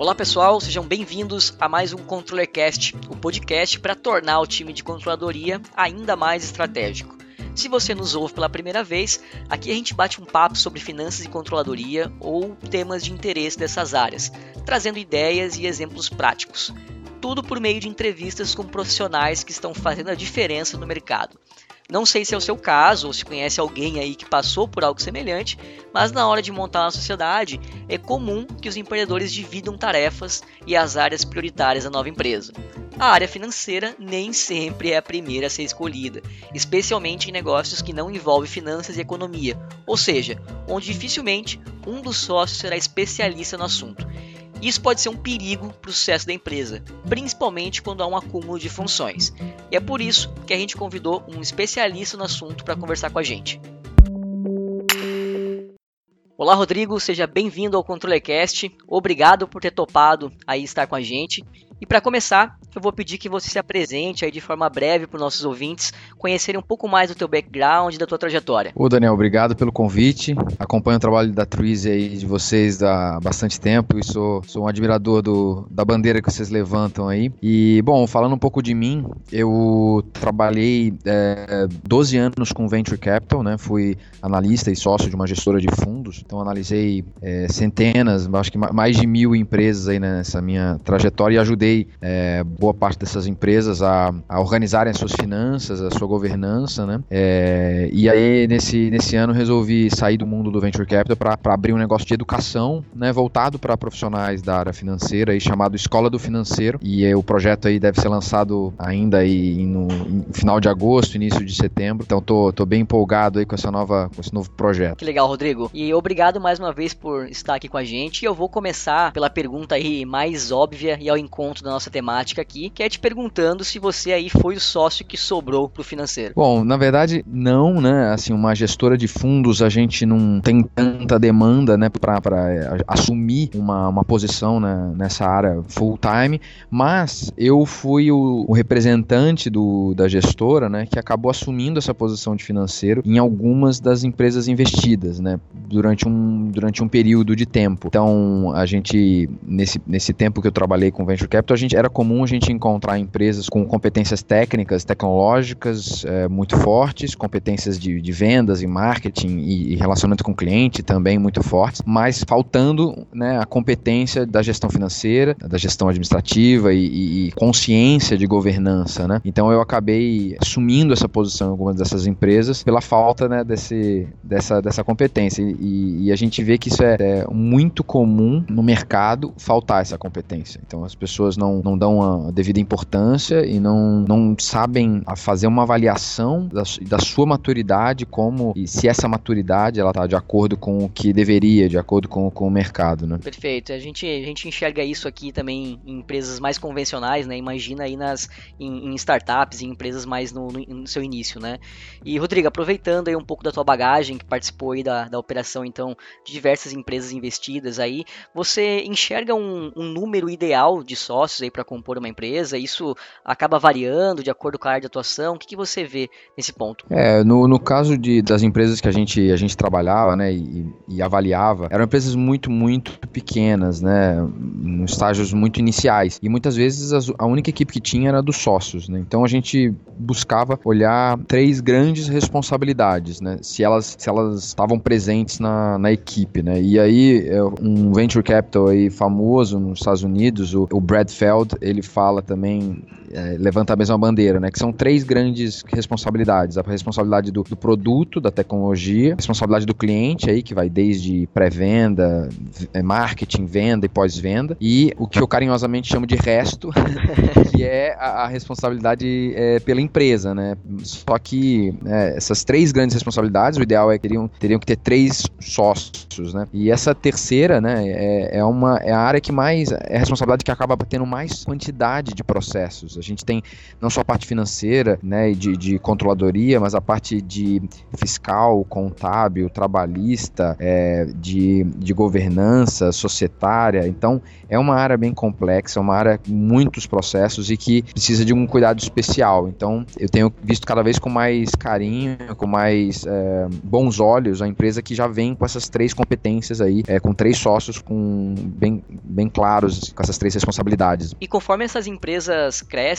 Olá pessoal, sejam bem-vindos a mais um ControllerCast, o podcast para tornar o time de controladoria ainda mais estratégico. Se você nos ouve pela primeira vez, aqui a gente bate um papo sobre finanças e controladoria ou temas de interesse dessas áreas, trazendo ideias e exemplos práticos. Tudo por meio de entrevistas com profissionais que estão fazendo a diferença no mercado. Não sei se é o seu caso ou se conhece alguém aí que passou por algo semelhante, mas na hora de montar uma sociedade é comum que os empreendedores dividam tarefas e as áreas prioritárias da nova empresa. A área financeira nem sempre é a primeira a ser escolhida, especialmente em negócios que não envolvem finanças e economia, ou seja, onde dificilmente um dos sócios será especialista no assunto. Isso pode ser um perigo para o sucesso da empresa, principalmente quando há um acúmulo de funções. E é por isso que a gente convidou um especialista no assunto para conversar com a gente. Olá, Rodrigo, seja bem-vindo ao ControllerCast. Obrigado por ter topado aí estar com a gente. E para começar, eu vou pedir que você se apresente aí de forma breve para os nossos ouvintes conhecerem um pouco mais do teu background e da tua trajetória. Ô Daniel, obrigado pelo convite. Acompanho o trabalho da Threese aí de vocês há bastante tempo e sou um admirador da bandeira que vocês levantam aí. E, bom, falando um pouco de mim, eu trabalhei 12 anos com Venture Capital, né? Fui analista e sócio de uma gestora de fundos. Então, analisei centenas, acho que mais de 1.000 empresas aí nessa minha trajetória e ajudei boa parte dessas empresas a organizarem as suas finanças, a sua governança, né? E aí, nesse ano, resolvi sair do mundo do Venture Capital para abrir um negócio de educação, né, voltado para profissionais da área financeira, aí, chamado Escola do Financeiro. E o projeto aí deve ser lançado ainda aí no final de agosto, início de setembro. Então, tô bem empolgado aí com esse novo projeto. Que legal, Rodrigo. E obrigado mais uma vez por estar aqui com a gente. E eu vou começar pela pergunta aí mais óbvia e ao encontro da nossa temática aqui, que é te perguntando se você aí foi o sócio que sobrou pro financeiro. Bom, na verdade, não, né? Assim, uma gestora de fundos, a gente não tem tanta demanda, né, para assumir uma posição nessa área full time, mas eu fui o representante da gestora, né, que acabou assumindo essa posição de financeiro em algumas das empresas investidas, né, durante um período de tempo. Então, a gente, nesse tempo que eu trabalhei com Venture Capital, era comum a gente encontrar empresas com competências técnicas, tecnológicas muito fortes, competências de vendas e marketing e relacionamento com o cliente também muito fortes, mas faltando, né, a competência da gestão financeira, da gestão administrativa e consciência de governança, né? Então eu acabei assumindo essa posição em algumas dessas empresas pela falta, né, dessa competência e a gente vê que isso é muito comum no mercado, faltar essa competência. Então as pessoas não dão a devida importância e não sabem fazer uma avaliação da sua maturidade, e se essa maturidade ela está de acordo com o que deveria, de acordo com o mercado, né? Perfeito. A gente enxerga isso aqui também em empresas mais convencionais, né? Imagina aí em startups, em empresas mais no seu início, né? E, Rodrigo, aproveitando aí um pouco da tua bagagem, que participou aí da operação, então, de diversas empresas investidas aí, você enxerga um número ideal de sócios aí para compor uma empresa? Isso acaba variando de acordo com a área de atuação? O que você vê nesse ponto? No caso das empresas que a gente trabalhava, né, e avaliava, eram empresas muito, muito pequenas, né, em estágios muito iniciais. E muitas vezes a única equipe que tinha era dos sócios, né? Então a gente buscava olhar 3 grandes responsabilidades, né, se elas estavam presentes na equipe, né? E aí um venture capital aí famoso nos Estados Unidos, o Brad Feld, ele fala também, levanta a mesma bandeira, né? Que são 3 grandes responsabilidades. A responsabilidade do produto, da tecnologia, a responsabilidade do cliente aí, que vai desde pré-venda, marketing, venda e pós-venda, e o que eu carinhosamente chamo de resto, que é a responsabilidade pela empresa, né? Só que essas 3 grandes responsabilidades, o ideal é que teriam que ter 3 sócios, né? E essa terceira, né, é a área que mais é a responsabilidade que acaba tendo mais quantidade de processos. A gente tem não só a parte financeira, né, de controladoria, mas a parte de fiscal, contábil, trabalhista, de governança societária. Então, é uma área bem complexa, é uma área com muitos processos e que precisa de um cuidado especial. Então, eu tenho visto cada vez com mais carinho, com mais bons olhos a empresa que já vem com essas 3 competências aí, com 3 sócios com bem claros, com essas 3 responsabilidades. E conforme essas empresas crescem,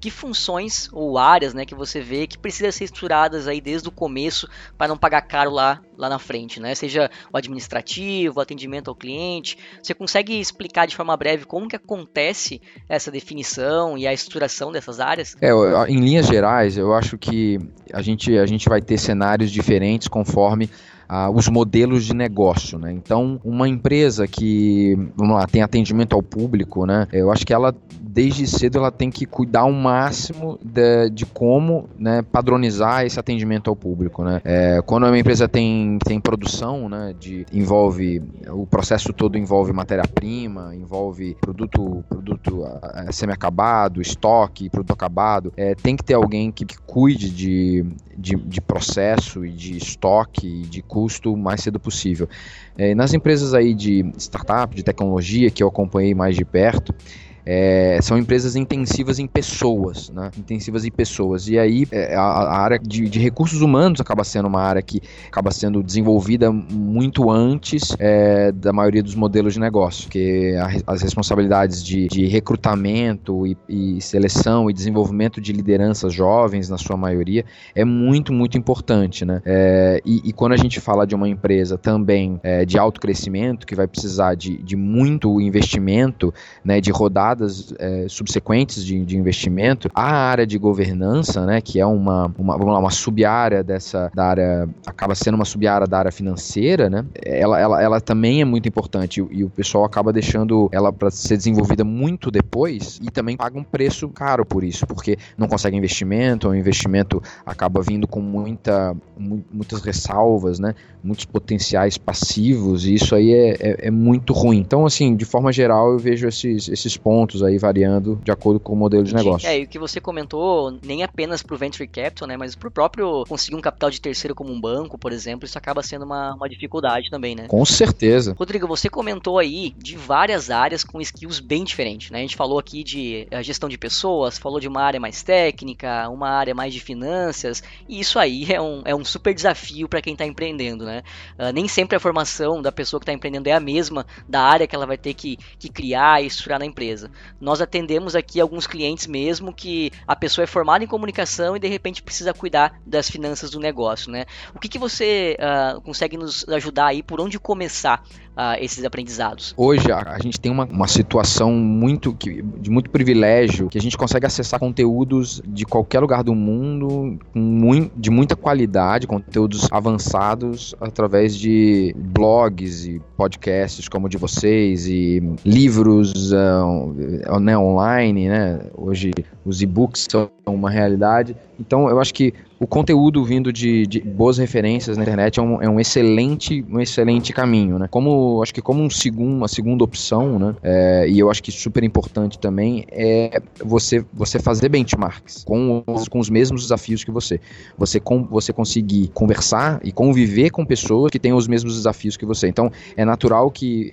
que funções ou áreas, né, que você vê que precisam ser estruturadas aí desde o começo para não pagar caro lá na frente, né? Seja o administrativo, o atendimento ao cliente. Você consegue explicar de forma breve como que acontece essa definição e a estruturação dessas áreas? Em linhas gerais, eu acho que a gente vai ter cenários diferentes conforme os modelos de negócio, né? Então, uma empresa que, vamos lá, tem atendimento ao público, né? Eu acho que ela, desde cedo, ela tem que cuidar ao máximo de como, né, padronizar esse atendimento ao público, né? Quando uma empresa tem produção, né, envolve, o processo todo envolve matéria-prima, envolve produto semi-acabado, estoque, produto acabado, tem que ter alguém que cuide de processo e de estoque e de custo o mais cedo possível. Nas empresas aí de startup, de tecnologia, que eu acompanhei mais de perto, são empresas intensivas em pessoas, né? Intensivas em pessoas. E aí a área de recursos humanos acaba sendo uma área que acaba sendo desenvolvida muito antes da maioria dos modelos de negócio, porque as responsabilidades de recrutamento e seleção e desenvolvimento de lideranças jovens, na sua maioria, é muito, muito importante, né? E quando a gente fala de uma empresa também de alto crescimento, que vai precisar de muito investimento, né, de rodar subsequentes de investimento, a área de governança, né, que é uma sub-área da área, acaba sendo uma sub-área da área financeira, né, ela também é muito importante e o pessoal acaba deixando ela para ser desenvolvida muito depois e também paga um preço caro por isso, porque não consegue investimento, o investimento acaba vindo com muitas ressalvas, né, muitos potenciais passivos, e isso aí é muito ruim. Então, assim, de forma geral, eu vejo esses pontos aí variando de acordo com o modelo de negócio. E o que você comentou, nem apenas para o Venture Capital, né, mas para o próprio conseguir um capital de terceiro como um banco, por exemplo, isso acaba sendo uma dificuldade também, né? Com certeza. Rodrigo, você comentou aí de várias áreas com skills bem diferentes, né? A gente falou aqui de gestão de pessoas, falou de uma área mais técnica, uma área mais de finanças, e isso aí é um super desafio para quem está empreendendo, né? Nem sempre a formação da pessoa que está empreendendo é a mesma da área que ela vai ter que criar e estruturar na empresa. Nós atendemos aqui alguns clientes mesmo que a pessoa é formada em comunicação e de repente precisa cuidar das finanças do negócio, né? O que você consegue nos ajudar aí, por onde começar esses aprendizados? Hoje a gente tem uma situação de muito privilégio, que a gente consegue acessar conteúdos de qualquer lugar do mundo, de muita qualidade, conteúdos avançados através de blogs e podcasts como o de vocês e livros, né, online, né? Hoje os e-books são uma realidade. Então, eu acho que o conteúdo vindo de boas referências na internet é um excelente caminho, né? Acho que como uma segunda opção, né? E eu acho que super importante também é você fazer benchmarks com os mesmos desafios que você. Você conseguir conversar e conviver com pessoas que têm os mesmos desafios que você. Então, é natural que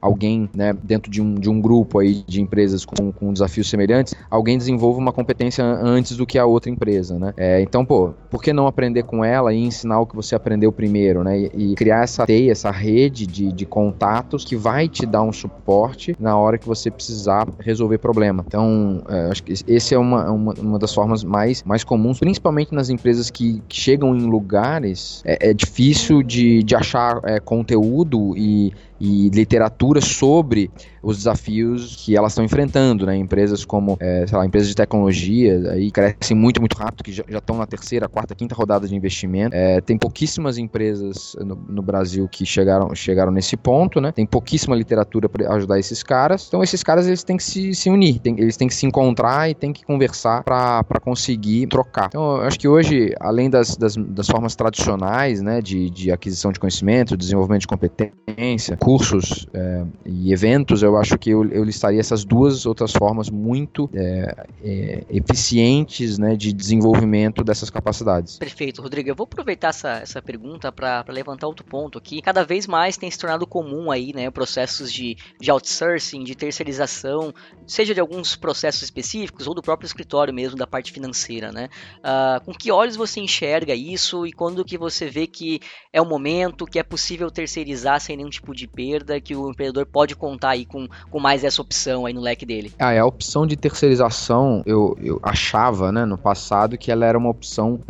alguém, né, dentro de um grupo aí de empresas com desafios semelhantes, alguém desenvolva uma competência antes do que a outra empresa, né? Então, por que não aprender com ela e ensinar o que você aprendeu primeiro, né? E criar essa teia, essa rede de contatos que vai te dar um suporte na hora que você precisar resolver problema. Então, acho que esse é uma das formas mais comuns, principalmente nas empresas que chegam em lugares é difícil de achar conteúdo e literatura sobre os desafios que elas estão enfrentando, né? Empresas como, empresas de tecnologia aí crescem muito, muito rápido, que já estão na 3ª, 4ª, 5ª rodada de investimento. Tem pouquíssimas empresas no Brasil que chegaram nesse ponto, né? Tem pouquíssima literatura para ajudar esses caras. Então, esses caras, eles têm que se unir, eles têm que se encontrar e têm que conversar para conseguir trocar. Então, eu acho que hoje, além das formas tradicionais, né, de aquisição de conhecimento, desenvolvimento de competência, conferência, cursos e eventos, eu acho que eu listaria essas duas outras formas muito eficientes, né, de desenvolvimento dessas capacidades. Perfeito, Rodrigo. Eu vou aproveitar essa pergunta para levantar outro ponto aqui. Cada vez mais tem se tornado comum aí, né, processos de outsourcing, de terceirização, seja de alguns processos específicos ou do próprio escritório mesmo, da parte financeira, né? Com que olhos você enxerga isso e quando que você vê que é o momento, que é possível terceirizar sem nenhum tipo de perda, que o empreendedor pode contar aí com mais essa opção aí no leque dele? A opção de terceirização, eu achava, né, no passado, que ela era uma opção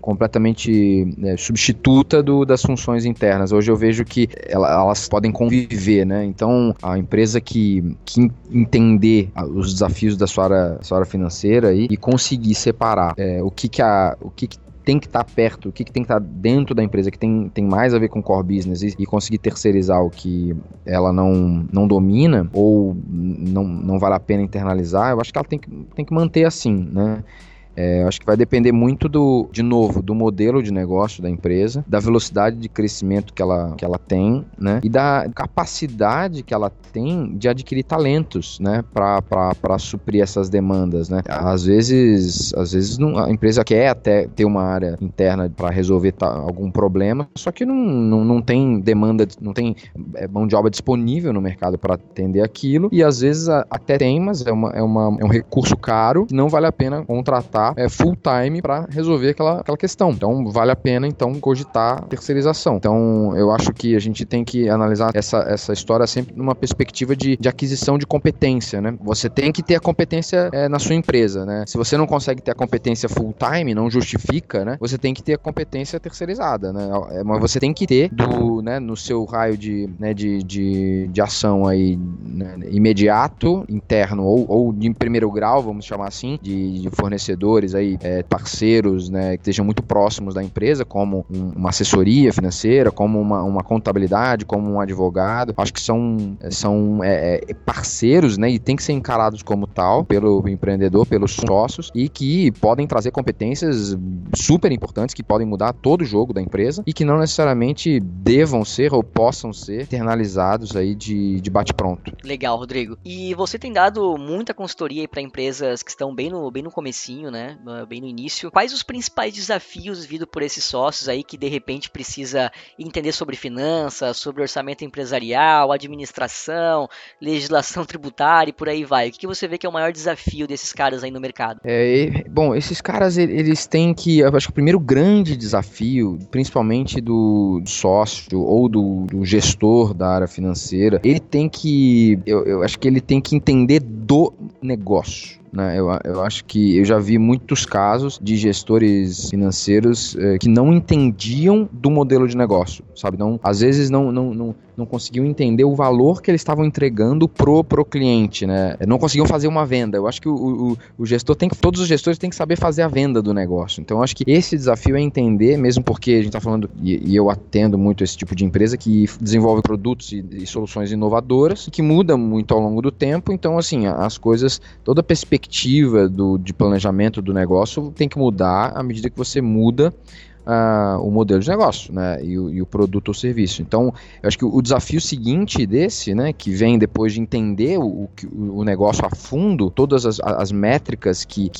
completamente substituta das funções internas. Hoje eu vejo que elas podem conviver, né? Então, a empresa que entender os desafios da sua área financeira e conseguir separar o que tem que estar perto, o que tem que estar dentro da empresa, que tem mais a ver com core business e conseguir terceirizar o que ela não domina ou não vale a pena internalizar, eu acho que ela tem que manter assim, né? Acho que vai depender muito do modelo de negócio da empresa, da velocidade de crescimento que ela tem, né? E da capacidade que ela tem de adquirir talentos, né? Para suprir essas demandas, né? Às vezes não, a empresa quer até ter uma área interna para resolver algum problema, só que não tem demanda, não tem mão de obra disponível no mercado para atender aquilo. E às vezes até tem, mas é um recurso caro que não vale a pena contratar full time para resolver aquela questão. Então, vale a pena, então, cogitar terceirização. Então, eu acho que a gente tem que analisar essa história sempre numa perspectiva de aquisição de competência, né? Você tem que ter a competência na sua empresa, né? Se você não consegue ter a competência full time, não justifica, né? Você tem que ter a competência terceirizada, né? Mas você tem que ter no seu raio de ação aí, né, imediato, interno ou de primeiro grau, vamos chamar assim, de fornecedor, aí, parceiros, né, que estejam muito próximos da empresa, como uma assessoria financeira, como uma contabilidade, como um advogado. Acho que são parceiros, né, e tem que ser encarados como tal pelo empreendedor, pelos sócios, e que podem trazer competências super importantes que podem mudar todo o jogo da empresa e que não necessariamente devam ser ou possam ser internalizados aí de bate-pronto. Legal, Rodrigo. E você tem dado muita consultoria para empresas que estão bem no comecinho, né? Bem no início. Quais os principais desafios vindo por esses sócios aí que de repente precisa entender sobre finanças, sobre orçamento empresarial, administração, legislação tributária e por aí vai? O que você vê que é o maior desafio desses caras aí no mercado? Bom, esses caras, eles têm que, eu acho que o primeiro grande desafio, principalmente do sócio ou do gestor da área financeira, ele tem que, eu acho que ele tem que entender do negócio. Eu acho que eu já vi muitos casos de gestores financeiros que não entendiam do modelo de negócio, sabe? Não, às vezes não conseguiam entender o valor que eles estavam entregando pro cliente, né? Não conseguiam fazer uma venda. Eu acho que o gestor todos os gestores têm que saber fazer a venda do negócio. Então, eu acho que esse desafio é entender, mesmo porque a gente está falando, e eu atendo muito esse tipo de empresa que desenvolve produtos e soluções inovadoras, que muda muito ao longo do tempo. Então, assim, as coisas, toda a perspectiva de planejamento do negócio tem que mudar à medida que você muda o modelo de negócio, né, e o produto ou serviço. Então, eu acho que o desafio seguinte desse, né, que vem depois de entender o negócio a fundo, todas as métricas que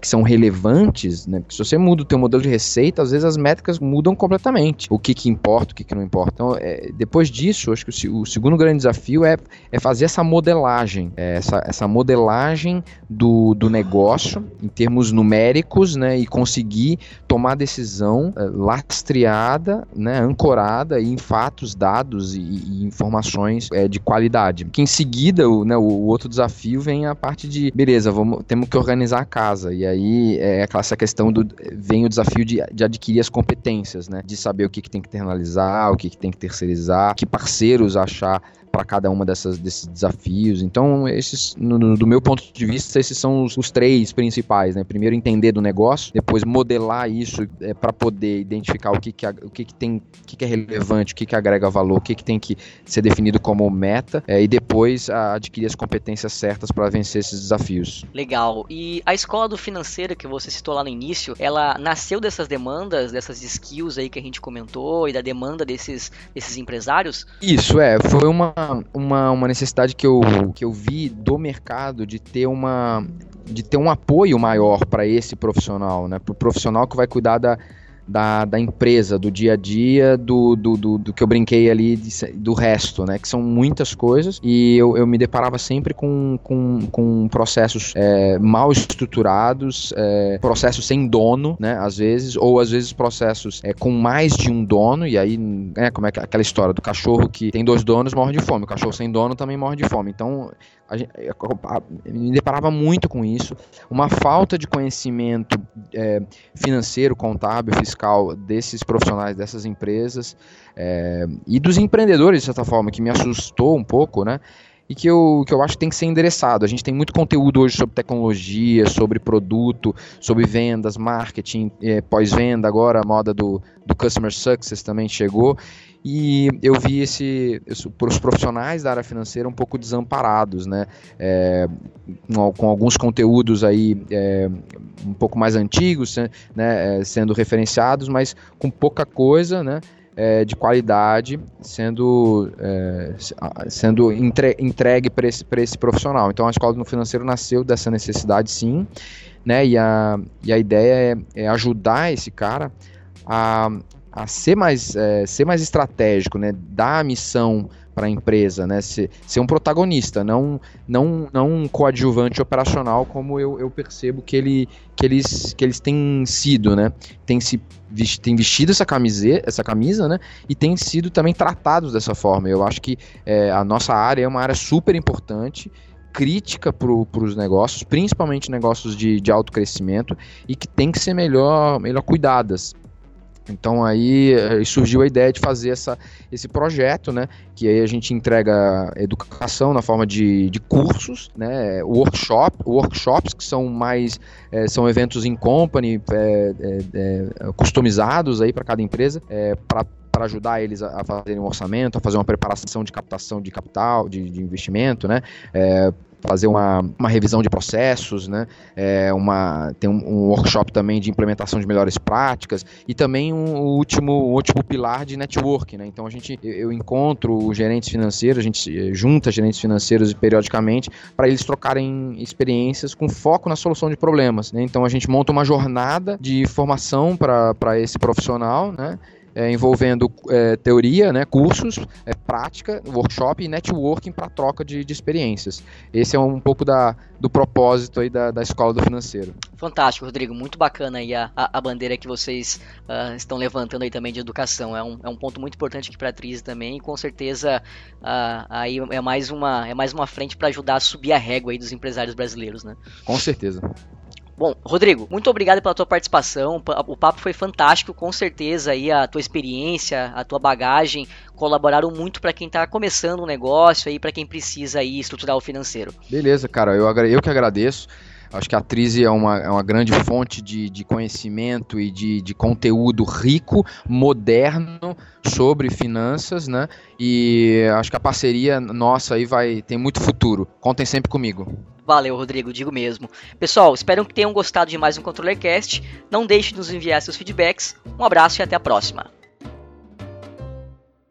são relevantes, né, porque se você muda o teu modelo de receita, às vezes as métricas mudam completamente. O que importa, o que não importa. Então, depois disso, eu acho que o segundo grande desafio é fazer essa modelagem, essa modelagem do negócio em termos numéricos, né, e conseguir tomar decisão lastreada, né, ancorada em fatos, dados e informações de qualidade. Que em seguida, o outro desafio vem a parte de, beleza, temos que organizar a casa. E aí essa questão vem o desafio de adquirir as competências, né, de saber o que tem que internalizar, o que tem que terceirizar, que parceiros achar para cada uma desses desafios. Então, esses, do meu ponto de vista, esses são os três principais, né? Primeiro, entender do negócio, depois modelar isso para poder identificar o que é relevante, o que agrega valor, o que tem que ser definido como meta, e depois adquirir as competências certas para vencer esses desafios. Legal. E a Escola do Financeiro que você citou lá no início, ela nasceu dessas demandas, dessas skills aí que a gente comentou e da demanda desses empresários? Isso, foi uma necessidade que eu vi do mercado de ter um apoio maior para esse profissional, né? Para o profissional que vai cuidar da empresa, do dia a dia, do que eu brinquei ali, do resto, né? Que são muitas coisas, e eu me deparava sempre com processos mal estruturados, processos sem dono, né? Às vezes, ou às vezes processos com mais de um dono, e aí, como é aquela história do cachorro que tem dois donos morre de fome, o cachorro sem dono também morre de fome. Então, me deparava muito com isso, uma falta de conhecimento financeiro, contábil, fiscal desses profissionais, dessas empresas e dos empreendedores, de certa forma, que me assustou um pouco, né? E que eu acho que tem que ser endereçado. A gente tem muito conteúdo hoje sobre tecnologia, sobre produto, sobre vendas, marketing, pós-venda, agora a moda do Customer Success também chegou. E eu vi os profissionais da área financeira um pouco desamparados, né? Com alguns conteúdos aí um pouco mais antigos, né? Sendo referenciados, mas com pouca coisa, né? De qualidade sendo entregue para esse profissional. Então a Escola do Financeiro nasceu dessa necessidade, sim, né? E a ideia é ajudar esse cara a ser mais estratégico, né? Dar a missão para a empresa, né? Ser um protagonista, não um coadjuvante operacional, como eu percebo que eles têm sido, né? Tem vestido essa camisa, né? E tem sido também tratados dessa forma. Eu acho que a nossa área é uma área super importante, crítica para os negócios, principalmente negócios de alto crescimento, e que tem que ser melhor cuidadas. Então aí surgiu a ideia de fazer esse projeto, né? Que aí a gente entrega educação na forma de cursos, né? Workshops que são mais são eventos in company customizados aí para cada empresa, para ajudar eles a fazerem um orçamento, a fazer uma preparação de captação de capital, de investimento, né? Fazer uma revisão de processos, né? Tem um workshop também de implementação de melhores práticas e também o último pilar de networking, né? Então eu encontro gerentes financeiros, a gente junta gerentes financeiros periodicamente para eles trocarem experiências com foco na solução de problemas, né? Então a gente monta uma jornada de formação para esse profissional, né? Envolvendo teoria, né, cursos, prática, workshop e networking para troca de experiências. Esse é um pouco do propósito aí da Escola do Financeiro. Fantástico, Rodrigo. Muito bacana aí a bandeira que vocês estão levantando aí também de educação. É um ponto muito importante aqui para a Threese também, e com certeza aí é mais uma frente para ajudar a subir a régua aí dos empresários brasileiros, né? Com certeza. Bom, Rodrigo, muito obrigado pela tua participação, o papo foi fantástico, com certeza aí a tua experiência, a tua bagagem colaboraram muito para quem está começando um negócio, aí para quem precisa aí estruturar o financeiro. Beleza, cara, eu que agradeço. Acho que a Threese é uma grande fonte de conhecimento e de conteúdo rico, moderno, sobre finanças, né? E acho que a parceria nossa aí tem muito futuro. Contem sempre comigo. Valeu, Rodrigo, digo mesmo. Pessoal, espero que tenham gostado de mais um ControllerCast. Não deixe de nos enviar seus feedbacks. Um abraço e até a próxima.